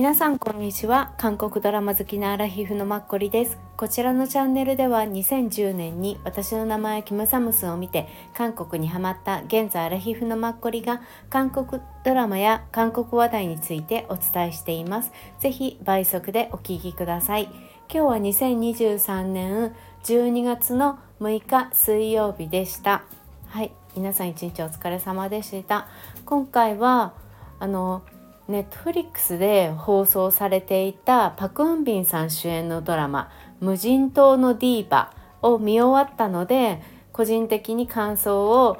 皆さんこんにちは。韓国ドラマ好きなアラヒフのマッコリです。こちらのチャンネルでは2010年に私の名前キムサムスンを見て韓国にハマった現在アラヒフのマッコリが韓国ドラマや韓国話題についてお伝えしています。ぜひ倍速でお聞きください。今日は2023年12月の6日水曜日でした。はい、皆さん一日お疲れ様でした。今回はNetflix で放送されていたパク・ウンビンさん主演のドラマ無人島のディーバを見終わったので、個人的に感想を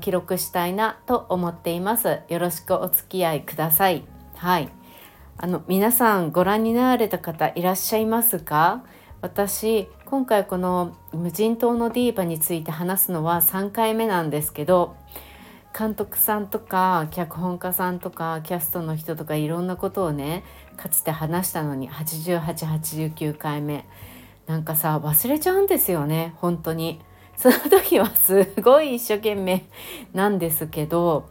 記録したいなと思っています。よろしくお付き合いください。はい、皆さんご覧になられた方いらっしゃいますか？私今回この無人島のディーバについて話すのは3回目なんですけど、監督さんとか脚本家さんとかキャストの人とかいろんなことをねかつて話したのに88、89回目なんかさ忘れちゃうんですよね。本当にその時はすごい一生懸命なんですけど、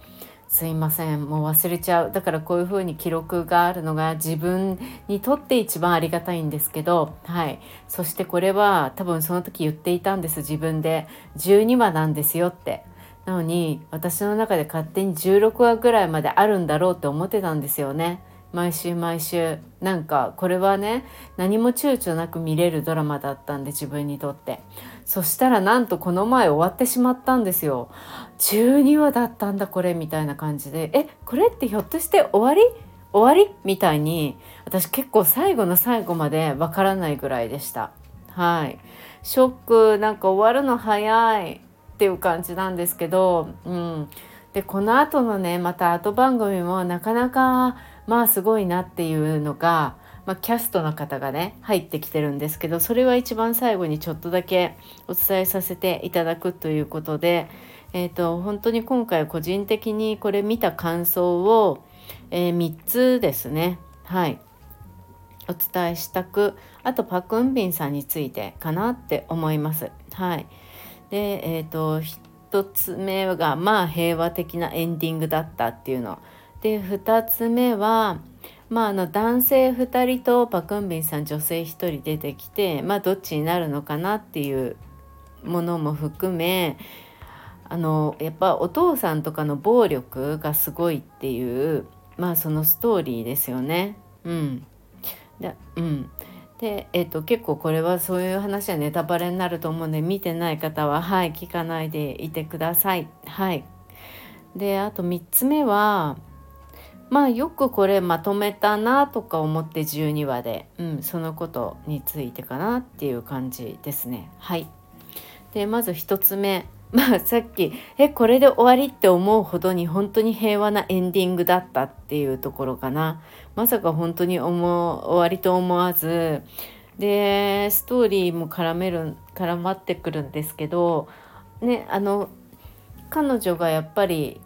すいませんもう忘れちゃう。だからこういう風に記録があるのが自分にとって一番ありがたいんですけど、はい、そしてこれは多分その時言っていたんです。自分で12話なんですよって。なのに私の中で勝手に16話ぐらいまであるんだろうって思ってたんですよね。毎週なんかこれはね何も躊躇なく見れるドラマだったんで自分にとって。そしたらなんとこの前終わってしまったんですよ。12話だったんだこれみたいな感じで、これってひょっとして終わりみたいに、私結構最後の最後までわからないぐらいでした。はい、ショック。なんか終わるの早いっていう感じなんですけど、でこの後のねまた後番組もなかなかすごいなっていうのが、キャストの方がね入ってきてるんですけど、それは一番最後にちょっとだけお伝えさせていただくということで、本当に今回個人的にこれ見た感想を、3つですね、はい、お伝えしたく、あとパク・ウンビンさんについてかなって思います。はい、で1つ目が平和的なエンディングだったっていうので、2つ目は、男性2人とパク・ウンビンさん女性1人出てきて、どっちになるのかなっていうものも含め、やっぱお父さんとかの暴力がすごいっていう、そのストーリーですよね。で結構これはそういう話はネタバレになると思うので、見てない方は、聞かないでいてください。はい、であと3つ目は、よくこれまとめたなとか思って12話で、そのことについてかなっていう感じですね。はい、でまず1つ目、さっきこれで終わりって思うほどに本当に平和なエンディングだったっていうところかな。まさか本当に終わりと思わずで、ストーリーも絡まってくるんですけど、彼女がやっぱり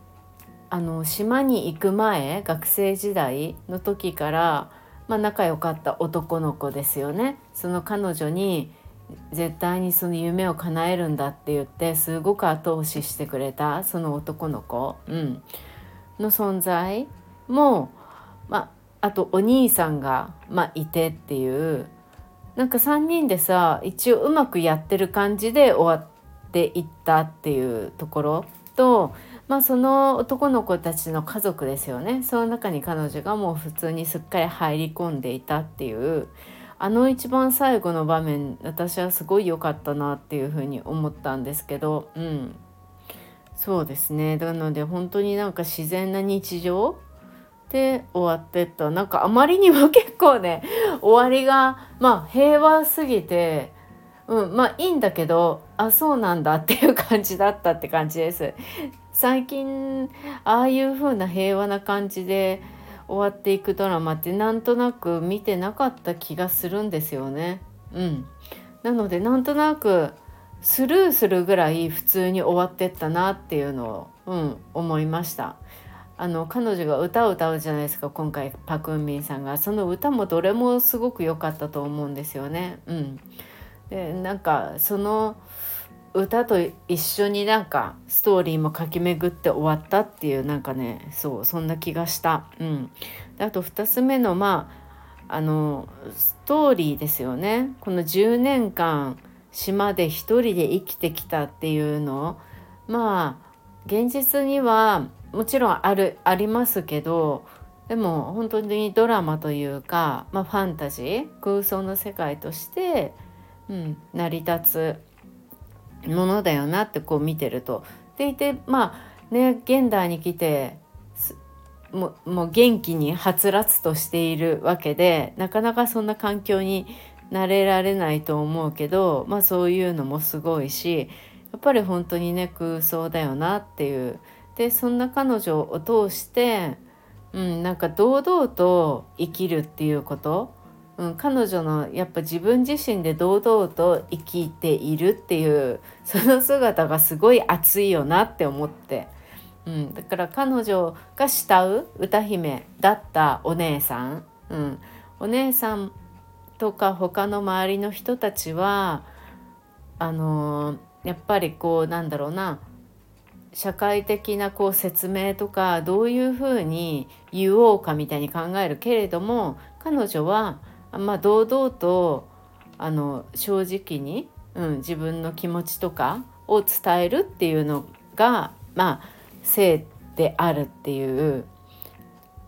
島に行く前学生時代の時から、仲良かった男の子ですよね。その彼女に絶対にその夢を叶えるんだって言ってすごく後押ししてくれたその男の子、の存在も、あとお兄さんが、いてっていう、なんか3人でさ一応うまくやってる感じで終わっていったっていうところと、その男の子たちの家族ですよね。その中に彼女がもう普通にすっかり入り込んでいたっていう、一番最後の場面私はすごい良かったなっていうふうに思ったんですけど、そうですね。なので本当になんか自然な日常で終わってった。なんかあまりにも結構ね終わりが平和すぎて、いいんだけどそうなんだっていう感じだったって感じです。最近ああいうふうな平和な感じで終わっていくドラマってなんとなく見てなかった気がするんですよね。なのでなんとなくスルーするぐらい普通に終わってったなっていうのを、思いました。彼女が歌を歌うじゃないですか今回パク・ウンビンさんが。その歌もどれもすごく良かったと思うんですよね。でなんかその歌と一緒になんかストーリーも駆け巡って終わったっていうなんかね、そうそんな気がした、うん、であと2つ目の、ストーリーですよね。この10年間島で一人で生きてきたっていうの、現実にはもちろんありますけど、でも本当にドラマというか、ファンタジー空想の世界として、成り立つものだよなってこう見てると。でいて現代に来てもう元気にはつらつとしているわけで、なかなかそんな環境に慣れられないと思うけど、そういうのもすごいし、やっぱり本当にね空想だよなっていう。でそんな彼女を通して、なんか堂々と生きるっていうこと、彼女のやっぱ自分自身で堂々と生きているっていうその姿がすごい熱いよなって思って、だから彼女が慕う歌姫だったお姉さん、お姉さんとか他の周りの人たちはやっぱりこう社会的なこう説明とかどういうふうに言おうかみたいに考えるけれども、彼女は堂々と正直に、自分の気持ちとかを伝えるっていうのが性であるっていう、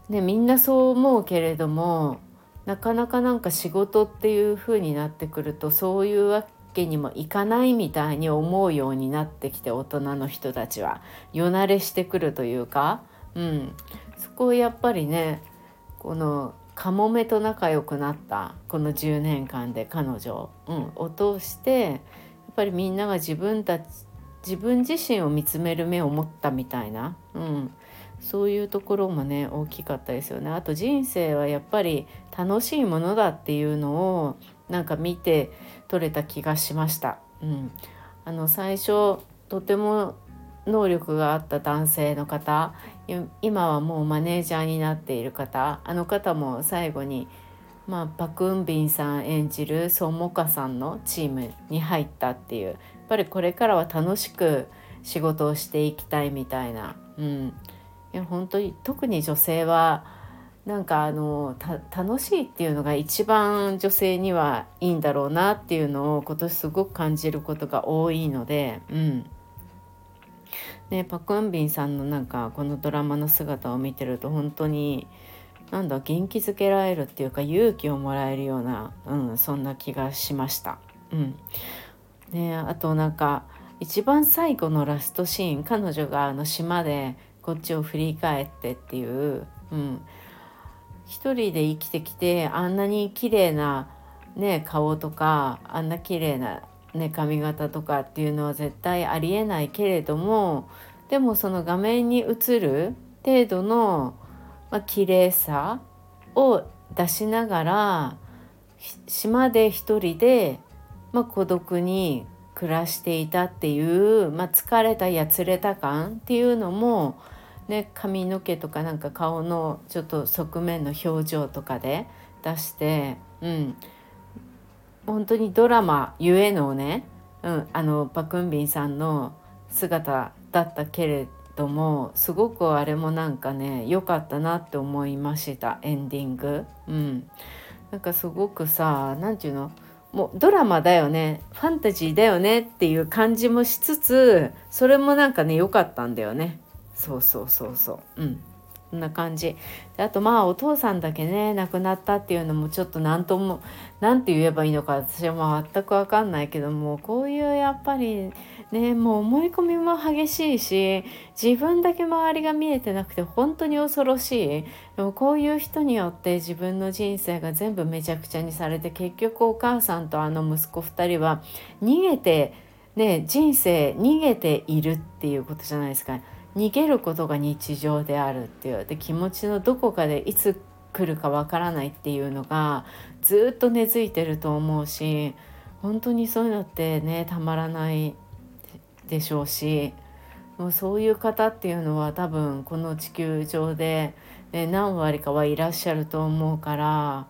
ね、みんなそう思うけれども、なかなかなんか仕事っていうふうになってくるとそういうわけにもいかないみたいに思うようになってきて、大人の人たちはよなれしてくるというか、そこをやっぱりね、このカモメと仲良くなったこの10年間で彼女、を通してやっぱりみんなが自分自身を見つめる目を持ったみたいな、そういうところもね大きかったですよね。あと人生はやっぱり楽しいものだっていうのをなんか見て取れた気がしました、最初とても能力があった男性の方、今はもうマネージャーになっている方、あの方も最後に、パクンビンさん演じるソンモカさんのチームに入ったっていう、やっぱりこれからは楽しく仕事をしていきたいみたいな、本当に特に女性はなんか楽しいっていうのが一番女性にはいいんだろうなっていうのを今年すごく感じることが多いので、ね、パクンビンさんのなんかこのドラマの姿を見てると本当に元気づけられるっていうか勇気をもらえるような、そんな気がしました、ね、あとなんか一番最後のラストシーン、彼女が島でこっちを振り返ってっていう、一人で生きてきてあんなに綺麗な、顔とかあんな綺麗な、髪型とかっていうのは絶対ありえないけれども、でもその画面に映る程度の、綺麗さを出しながら島で一人で、孤独に暮らしていたっていう、疲れたやつれた感っていうのも、髪の毛とかなんか顔のちょっと側面の表情とかで出して、本当にドラマゆえのね、パクンビンさんの姿だったけれども、すごくあれもなんかね良かったなって思いました、エンディング、なんかすごくさ、もうドラマだよね、ファンタジーだよねっていう感じもしつつ、それもなんかね良かったんだよね。そう、こんな感じで、あとお父さんだけね亡くなったっていうのもちょっとなんて言えばいいのか私は全く分かんないけども、こういうやっぱりねもう思い込みも激しいし、自分だけ周りが見えてなくて本当に恐ろしい。でもこういう人によって自分の人生が全部めちゃくちゃにされて、結局お母さんと息子2人は逃げてね、人生逃げているっていうことじゃないですか。逃げることが日常であるっていう、で気持ちのどこかでいつ来るかわからないっていうのがずっと根付いてると思うし、本当にそういうのってねたまらないでしょうし、もうそういう方っていうのは多分この地球上で、何割かはいらっしゃると思うから、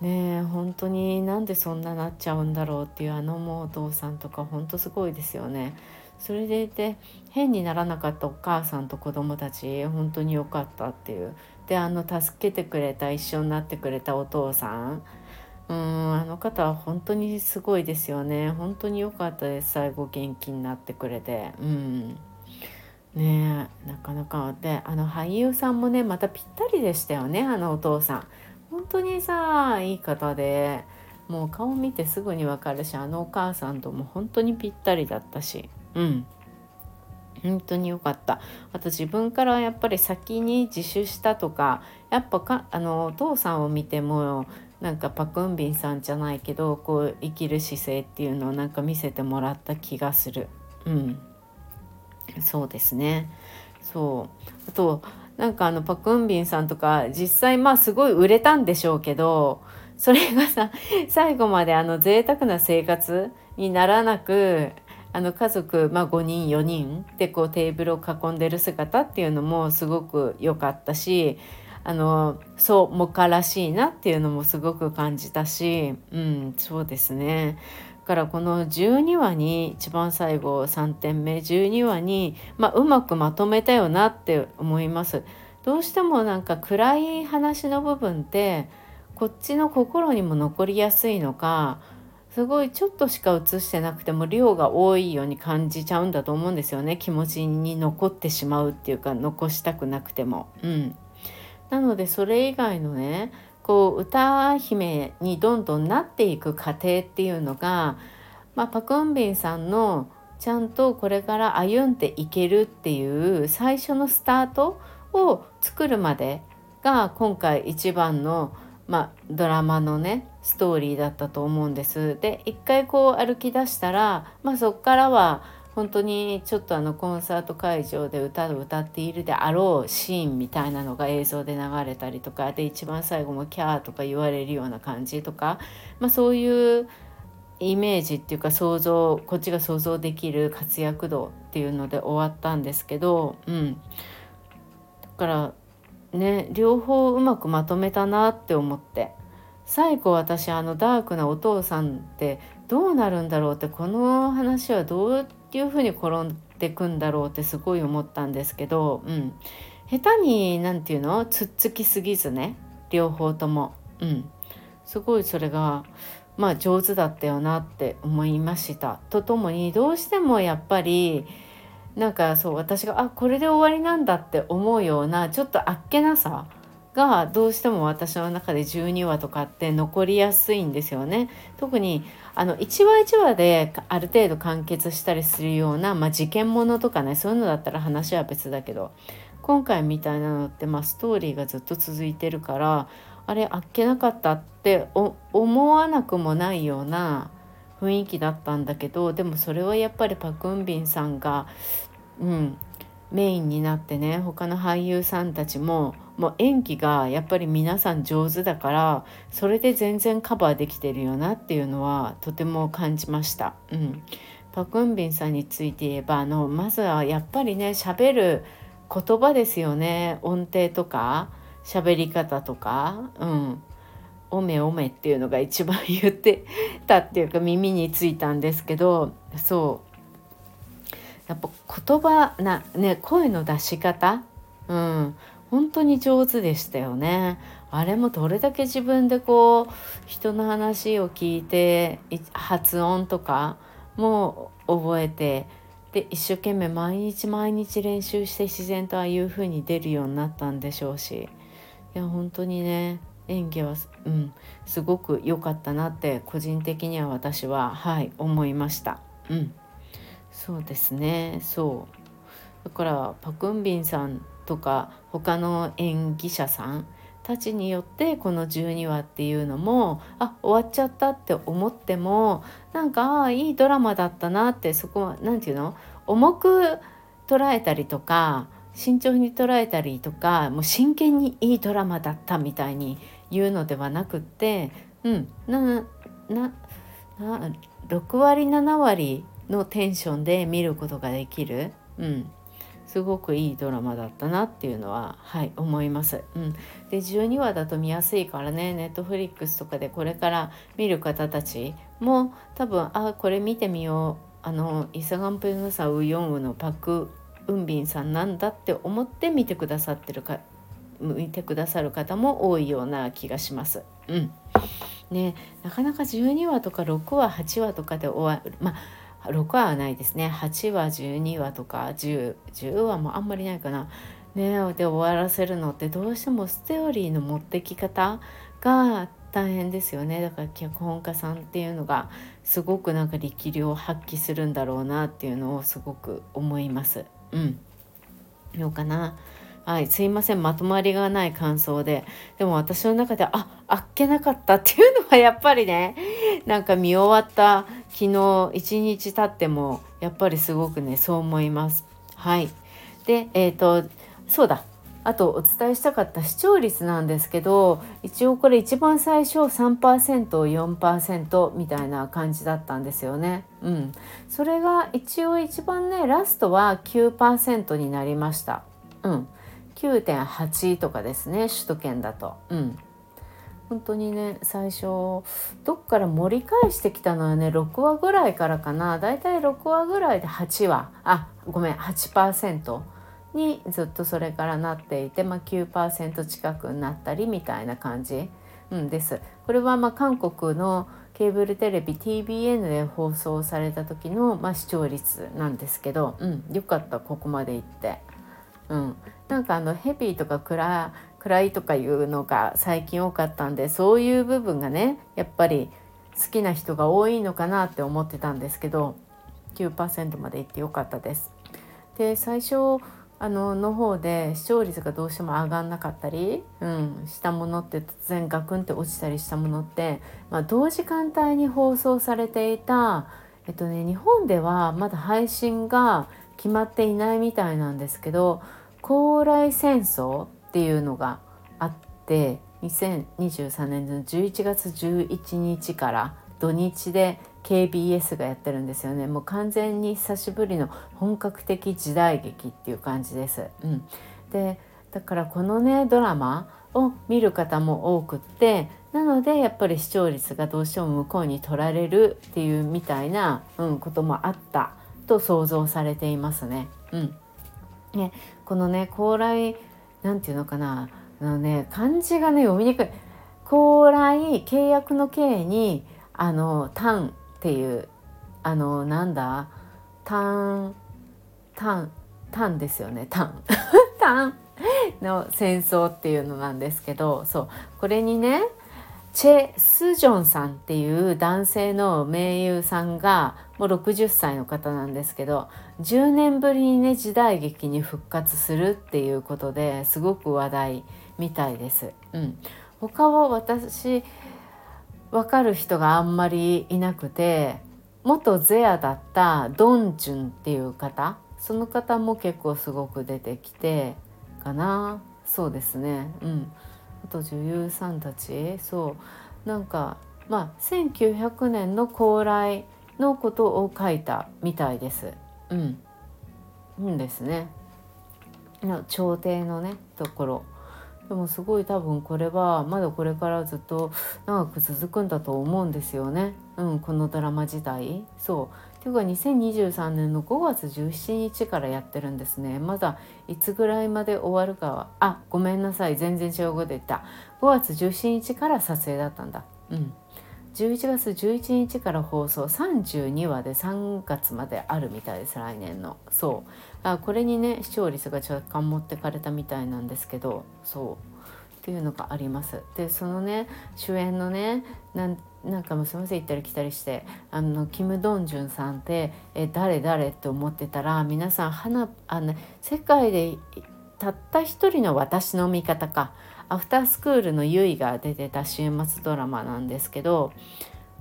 ねえ、本当になんでそんななっちゃうんだろうっていう、もうお父さんとか本当すごいですよね。それでいて変にならなかったお母さんと子供たち本当に良かったっていう。で助けてくれた、一緒になってくれたお父さん、あの方は本当にすごいですよね。本当に良かったです。最後元気になってくれて、ねえ、なかなかで、俳優さんもねまたぴったりでしたよね。お父さん本当にさいい方で、もう顔見てすぐに分かるし、お母さんとも本当にぴったりだったし、本当に良かった。あと自分からやっぱり先に自首したとか、やっぱお父さんを見てもなんかパクンビンさんじゃないけど、こう生きる姿勢っていうのをなんか見せてもらった気がする。そうですね。あとなんかパクンビンさんとか実際まあすごい売れたんでしょうけど、それがさ最後まで贅沢な生活にならなく、家族、5人4人でこうテーブルを囲んでる姿っていうのもすごく良かったし、そうもからしいなっていうのもすごく感じたし、そうですね。だからこの12話に一番最後3点目12話に、うまくまとめたよなって思います。どうしてもなんか暗い話の部分ってこっちの心にも残りやすいのか、すごいちょっとしか映してなくても量が多いように感じちゃうんだと思うんですよね。気持ちに残ってしまうっていうか、残したくなくても、なのでそれ以外のね、こう歌姫にどんどんなっていく過程っていうのが、パクンビンさんのちゃんとこれから歩んでいけるっていう最初のスタートを作るまでが今回一番のドラマのねストーリーだったと思うんです。で一回こう歩き出したら、そこからは本当にちょっとコンサート会場で歌を歌っているであろうシーンみたいなのが映像で流れたりとかで、一番最後もキャーとか言われるような感じとか、そういうイメージっていうか想像、こっちが想像できる活躍度っていうので終わったんですけど、だからね、両方うまくまとめたなって思って、最後私ダークなお父さんってどうなるんだろうって、この話はどういうふうに転んでくんだろうってすごい思ったんですけど、下手につっつきすぎずね、両方とも、すごいそれが上手だったよなって思いましたとともに、どうしてもやっぱりなんかそう、私がこれで終わりなんだって思うようなちょっとあっけなさがどうしても私の中で12話とかって残りやすいんですよね。特に1話1話である程度完結したりするような、事件ものとかね、そういうのだったら話は別だけど、今回みたいなのってストーリーがずっと続いてるから、あれあっけなかったって思わなくもないような雰囲気だったんだけど、でもそれはやっぱりパクンビンさんが、メインになってね、他の俳優さんたちももう演技がやっぱり皆さん上手だから、それで全然カバーできてるよなっていうのはとても感じました。パクンビンさんについて言えば、まずはやっぱりね、喋る言葉ですよね。音程とか喋り方とか、おめおめっていうのが一番言ってたっていうか耳についたんですけど、やっぱ言葉な、声の出し方、本当に上手でしたよね。あれもどれだけ自分でこう人の話を聞いて、発音とかも覚えて、で一生懸命毎日毎日練習して自然とああいう風に出るようになったんでしょうし、いや本当にね演技は、すごく良かったなって個人的には私は、思いました。そうですね。だからパクンビンさんとか他の演技者さんたちによって、この12話っていうのも終わっちゃったって思っても、なんかいいドラマだったなって、そこは重く捉えたりとか慎重に捉えたりとか、もう真剣にいいドラマだったみたいに言うのではなくって、6割7割のテンションで見ることができる、すごくいいドラマだったなっていうのは、はい、思います、で12話だと見やすいからね、Netflixとかでこれから見る方たちも多分これ見てみよう、イサガンプヌサウヨンウのパク・ウンビンさんなんだって思って見てくださる方も多いような気がします、なかなか12話とか6話8話とかで終わる、6話はないですね。8話12話とか10話もあんまりないかな、で終わらせるのってどうしてもストーリーの持ってき方が大変ですよね。だから脚本家さんっていうのがすごくなんか力量を発揮するんだろうなっていうのをすごく思います。どうかな。はい、すいません、まとまりがない感想で、でも私の中であっけなかったっていうのはやっぱりね、なんか見終わった昨日1日経ってもやっぱりすごくね、そう思います。はい、でそうだ、あとお伝えしたかった視聴率なんですけど、一応これ一番最初 3% 4% みたいな感じだったんですよね。それが一応一番ね、ラストは 9% になりました。9.8 とかですね、首都圏だと、本当にね、最初どっから盛り返してきたのはね、6話ぐらいからかな。だいたい6話ぐらいで8% にずっとそれからなっていて、9% 近くになったりみたいな感じ、です。これは韓国のケーブルテレビ tvN で放送された時の、視聴率なんですけど、よかった、ここまで行って。なんかヘビーとか暗いとかいうのが最近多かったんで、そういう部分がねやっぱり好きな人が多いのかなって思ってたんですけど、 9% までいってよかったです。で最初の方で視聴率がどうしても上がんなかったり、したものって、突然ガクンって落ちたりしたものって、同時間帯に放送されていた、日本ではまだ配信が決まっていないみたいなんですけど、高麗戦争っていうのがあって、2023年の11月11日から土日で KBS がやってるんですよね。もう完全に久しぶりの本格的時代劇っていう感じです、でだからこのねドラマを見る方も多くって、なのでやっぱり視聴率がどうしても向こうに取られるっていうみたいな、こともあったと想像されていますね。このね高麗なんていうのかな、漢字がね読みにくい、高麗契約の契に単っていう単ですよね、単の戦争っていうのなんですけど、そうこれにねチェ・スジョンさんっていう男性の名優さんがもう60歳の方なんですけど、10年ぶりにね時代劇に復活するっていうことですごく話題みたいです、他は私分かる人があんまりいなくて、元ゼアだったドンチュンっていう方、その方も結構すごく出てきてかな。そうですね、あと女優さんたち、そうなんか1900年の高麗のことを書いたみたいです。ですね。朝廷のねところ。でもすごい多分これはまだこれからずっと長く続くんだと思うんですよね。このドラマ自体。そう。というか2023年の5月17日からやってるんですね。まだいつぐらいまで終わるかは、ごめんなさい、全然違うこと言った。5月17日から撮影だったんだ。11月11日から放送、32話で3月まであるみたいです、来年の。そうこれにね視聴率が若干持ってかれたみたいなんですけど、そうっていうのがあります。でそのね主演のねなんかもうすみません、行ったり来たりして、キム・ドンジュンさんって誰って思ってたら、皆さん世界でたった一人の私の味方か、アフタースクールのユイが出てた週末ドラマなんですけど、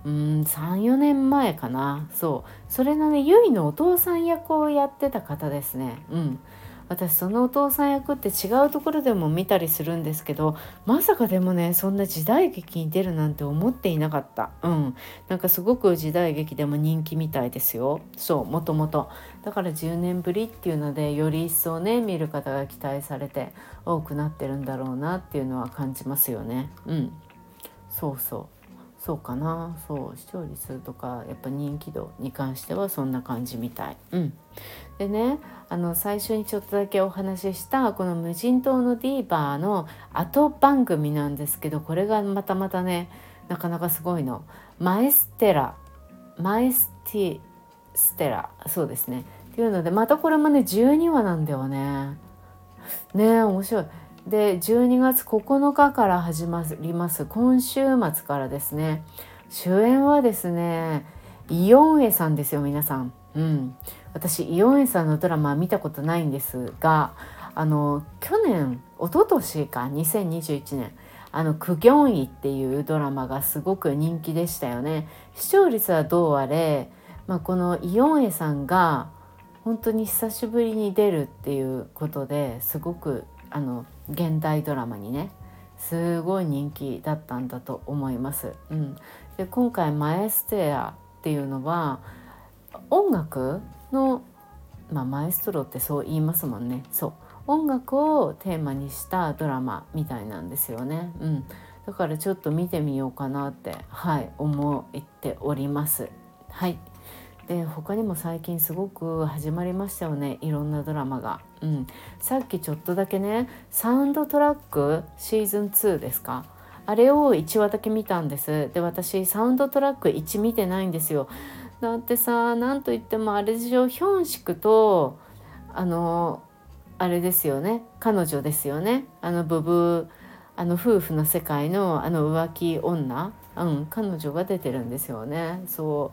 3,4 年前かな。そうそれのねユイのお父さん役をやってた方ですね。私そのお父さん役って違うところでも見たりするんですけど、まさかでもねそんな時代劇に出るなんて思っていなかった。なんかすごく時代劇でも人気みたいですよ。そうもともとだから10年ぶりっていうのでより一層ね見る方が期待されて多くなってるんだろうなっていうのは感じますよね。そうかな。そう視聴率とかやっぱ人気度に関してはそんな感じみたい。でね最初にちょっとだけお話ししたこの無人島のディーバーの後番組なんですけど、これがまたねなかなかすごいの。マイステラそうですねっていうので、またこれもね12話なんだよね。面白い。で12月9日から始まります。今週末からですね。主演はですねイ・ヨンエさんですよ皆さん。私イ・ヨンエさんのドラマは見たことないんですが、2021年クギョンイっていうドラマがすごく人気でしたよね。視聴率はどうあれ、このイ・ヨンエさんが本当に久しぶりに出るっていうことですごく現代ドラマにねすごい人気だったんだと思います。で今回マエストロっていうのは音楽の、マエストロってそう言いますもんね。そう音楽をテーマにしたドラマみたいなんですよね。だからちょっと見てみようかなって思っております。で他にも最近すごく始まりましたよね、いろんなドラマが。さっきちょっとだけねサウンドトラックシーズン2ですか、あれを1話だけ見たんです。で私サウンドトラック1見てないんですよ。だってさなんといってもあれでしょ、ヒョンシクとあれですよね、彼女ですよね、ブブー夫婦の世界の浮気女、彼女が出てるんですよね。そ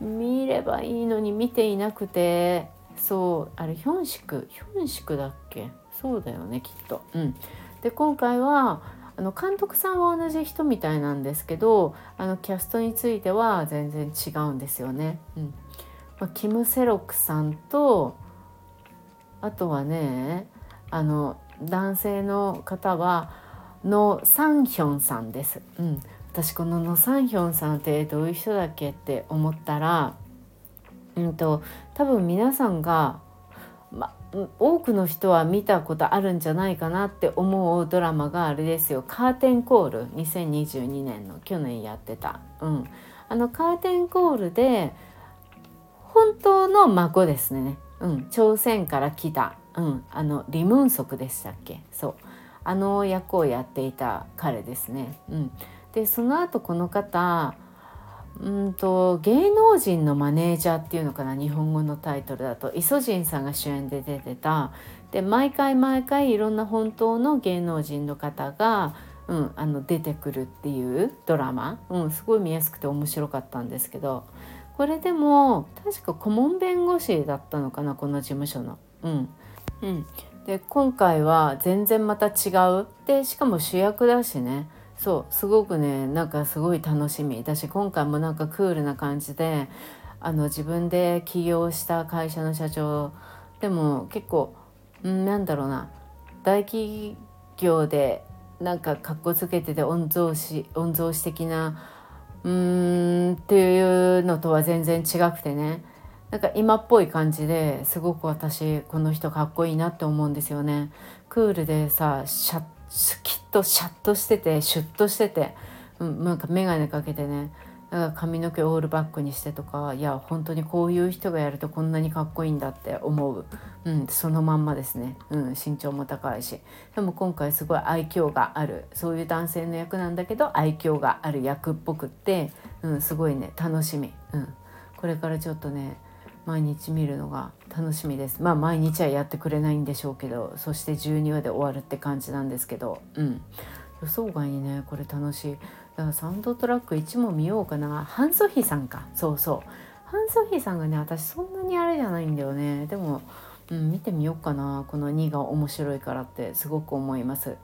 う見ればいいのに見ていなくて、そうあれヒョンシクだっけ、そうだよねきっと。で今回は監督さんは同じ人みたいなんですけど、キャストについては全然違うんですよね。キム・セロクさんとあとはね男性の方はノ・サンヒョンさんです。私このノ・サンヒョンさんってどういう人だっけって思ったら、多分皆さんが、多くの人は見たことあるんじゃないかなって思うドラマがあれですよ、カーテンコール、2022年の去年やってた、カーテンコールで本当の孫ですね、朝鮮から来た、リムンソクでしたっけ、そう役をやっていた彼ですね。でその後この方芸能人のマネージャーっていうのかな、日本語のタイトルだとイソジンさんが主演で出てた。で毎回いろんな本当の芸能人の方が、出てくるっていうドラマ、すごい見やすくて面白かったんですけど、これでも確か顧問弁護士だったのかなこの事務所の。で今回は全然また違うで、しかも主役だしね、そうすごくねなんかすごい楽しみだし、今回もなんかクールな感じで自分で起業した会社の社長でも結構大企業でなんかかっこつけてて御曹司的なっていうのとは全然違くてね、なんか今っぽい感じですごく私この人かっこいいなって思うんですよね。クールでさスキッとシャッとしててシュッとしてて、なんか眼鏡かけてね、なんか髪の毛オールバックにしてとか、いや本当にこういう人がやるとこんなにかっこいいんだって思う、そのまんまですね、身長も高いし、でも今回すごい愛嬌がある、そういう男性の役なんだけど愛嬌がある役っぽくって、すごいね楽しみ、これからちょっとね毎日見るのが楽しみです。毎日はやってくれないんでしょうけど、そして12話で終わるって感じなんですけど、予想外にねこれ楽しい。だからサウンドトラック1も見ようかな。ハン・ソヒさんか、そうハン・ソヒさんがね私そんなにあれじゃないんだよね。でも見てみようかな、この2が面白いからってすごく思います、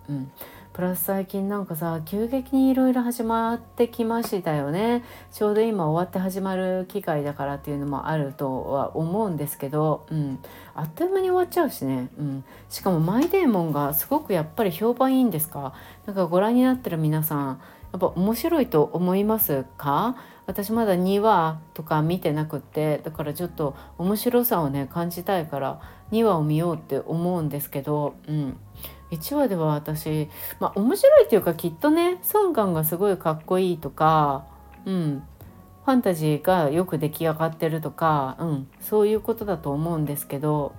プラス最近なんかさ、急激にいろいろ始まってきましたよね。ちょうど今終わって始まる機会だからっていうのもあるとは思うんですけど、あっという間に終わっちゃうしね、しかもマイデーモンがすごくやっぱり評判いいんですか？なんかご覧になってる皆さんやっぱ面白いと思いますか？私まだ2話とか見てなくって、だからちょっと面白さをね感じたいから2話を見ようって思うんですけど、1話では私、面白いっていうか、きっとねソンガンがすごいかっこいいとか、ファンタジーがよく出来上がってるとか、そういうことだと思うんですけど、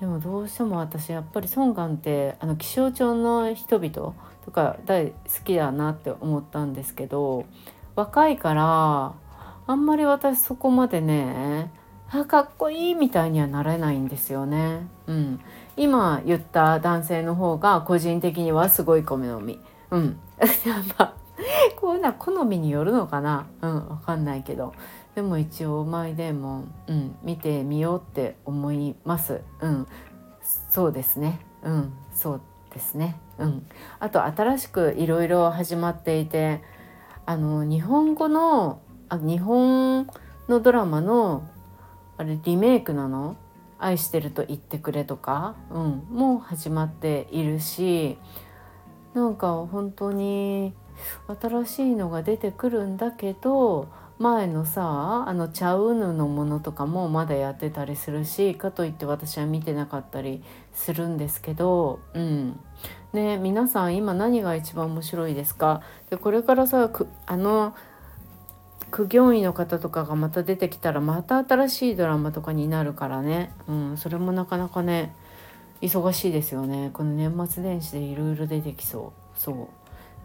でもどうしても私やっぱりソンガンって気象庁の人々とか大好きだなって思ったんですけど、若いからあんまり私そこまでね、かっこいいみたいにはなれないんですよね、今言った男性の方が個人的にはすごい好み、こういうのは好みによるのかな、わかんないけど、でも一応マイデーモン、見てみようって思います、そうですね、そうですね、あと新しくいろいろ始まっていて、日本のドラマのあれリメイクなの？愛してると言ってくれとか、もう始まっているし、なんか本当に新しいのが出てくるんだけど、前のさチャウヌのものとかもまだやってたりするし、かといって私は見てなかったりするんですけど、ね、皆さん今何が一番面白いですか？でこれからさ苦行医の方とかがまた出てきたら、また新しいドラマとかになるからね、それもなかなかね忙しいですよね。この年末年始でいろいろ出てきそう。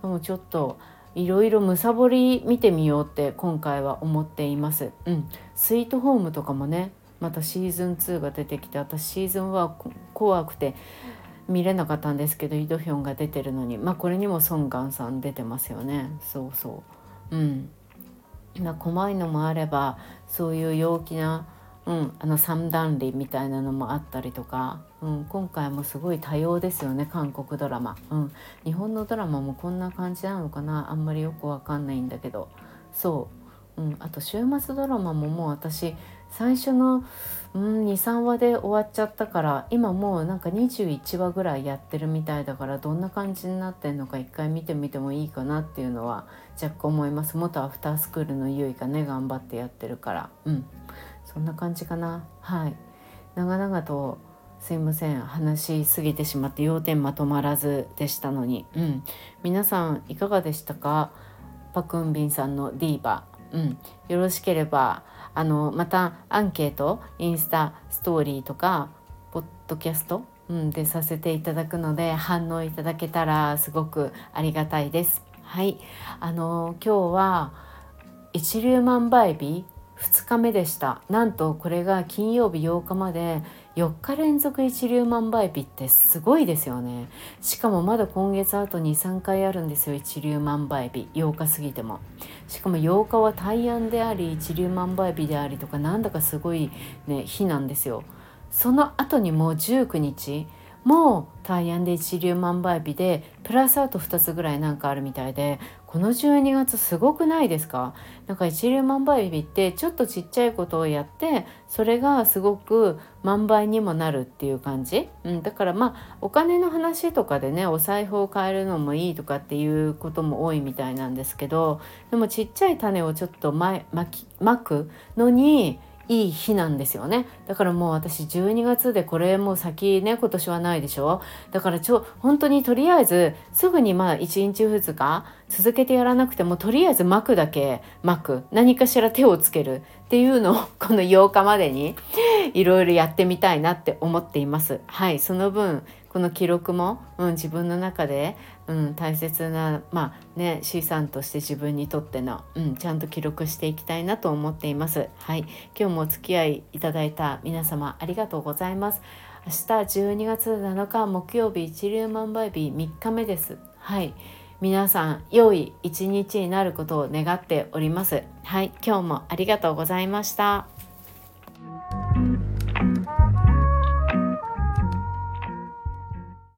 でもちょっといろいろむさぼり見てみようって今回は思っています、スイートホームとかもね、またシーズン2が出てきて、私シーズン1怖くて見れなかったんですけど、イドヒョンが出てるのに、これにもソンガンさん出てますよね。細いのもあれば、そういう陽気な、三段理みたいなのもあったりとか、今回もすごい多様ですよね、韓国ドラマ、日本のドラマもこんな感じなのかな、あんまりよくわかんないんだけど、あと週末ドラマももう私最初の、2,3 話で終わっちゃったから、今もうなんか21話ぐらいやってるみたいだから、どんな感じになってんのか一回見てみてもいいかなっていうのは若干思います。元アフタースクールのゆいがね頑張ってやってるから、そんな感じかな。長々とすいません、話しすぎてしまって要点まとまらずでしたのに、皆さんいかがでしたか？パクンビンさんのディーバ、よろしければまたアンケート、インスタストーリーとかポッドキャスト、でさせていただくので、反応いただけたらすごくありがたいです。今日は一粒万倍日2日目でした。なんとこれが金曜日8日まで4日連続一粒万倍日ってすごいですよね。しかもまだ今月あと 2,3 回あるんですよ、一粒万倍日。8日過ぎても、しかも8日は大安であり一粒万倍日でありとか、なんだかすごいね日なんですよ。その後にもう19日、もう大安で一粒万倍日で、プラスあと2つぐらいなんかあるみたいで、この12月すごくないですか？なんか一粒万倍日ってちょっとちっちゃいことをやって、それがすごく万倍にもなるっていう感じ、だからお金の話とかでね、お財布を変えるのもいいとかっていうことも多いみたいなんですけど、でもちっちゃい種をちょっとまくのにいい日なんですよね。だからもう私12月でこれもう先ね、今年はないでしょ。だから本当にとりあえずすぐに1日2日続けてやらなくても、とりあえず巻くだけ巻く、何かしら手をつけるっていうのをこの8日までにいろいろやってみたいなって思っています。その分この記録も、自分の中で、大切な、資産として自分にとっての、ちゃんと記録していきたいなと思っています。今日もお付き合いいただいた皆様ありがとうございます。明日12月7日木曜日、一粒万倍日3日目です。皆さん良い一日になることを願っております。今日もありがとうございました。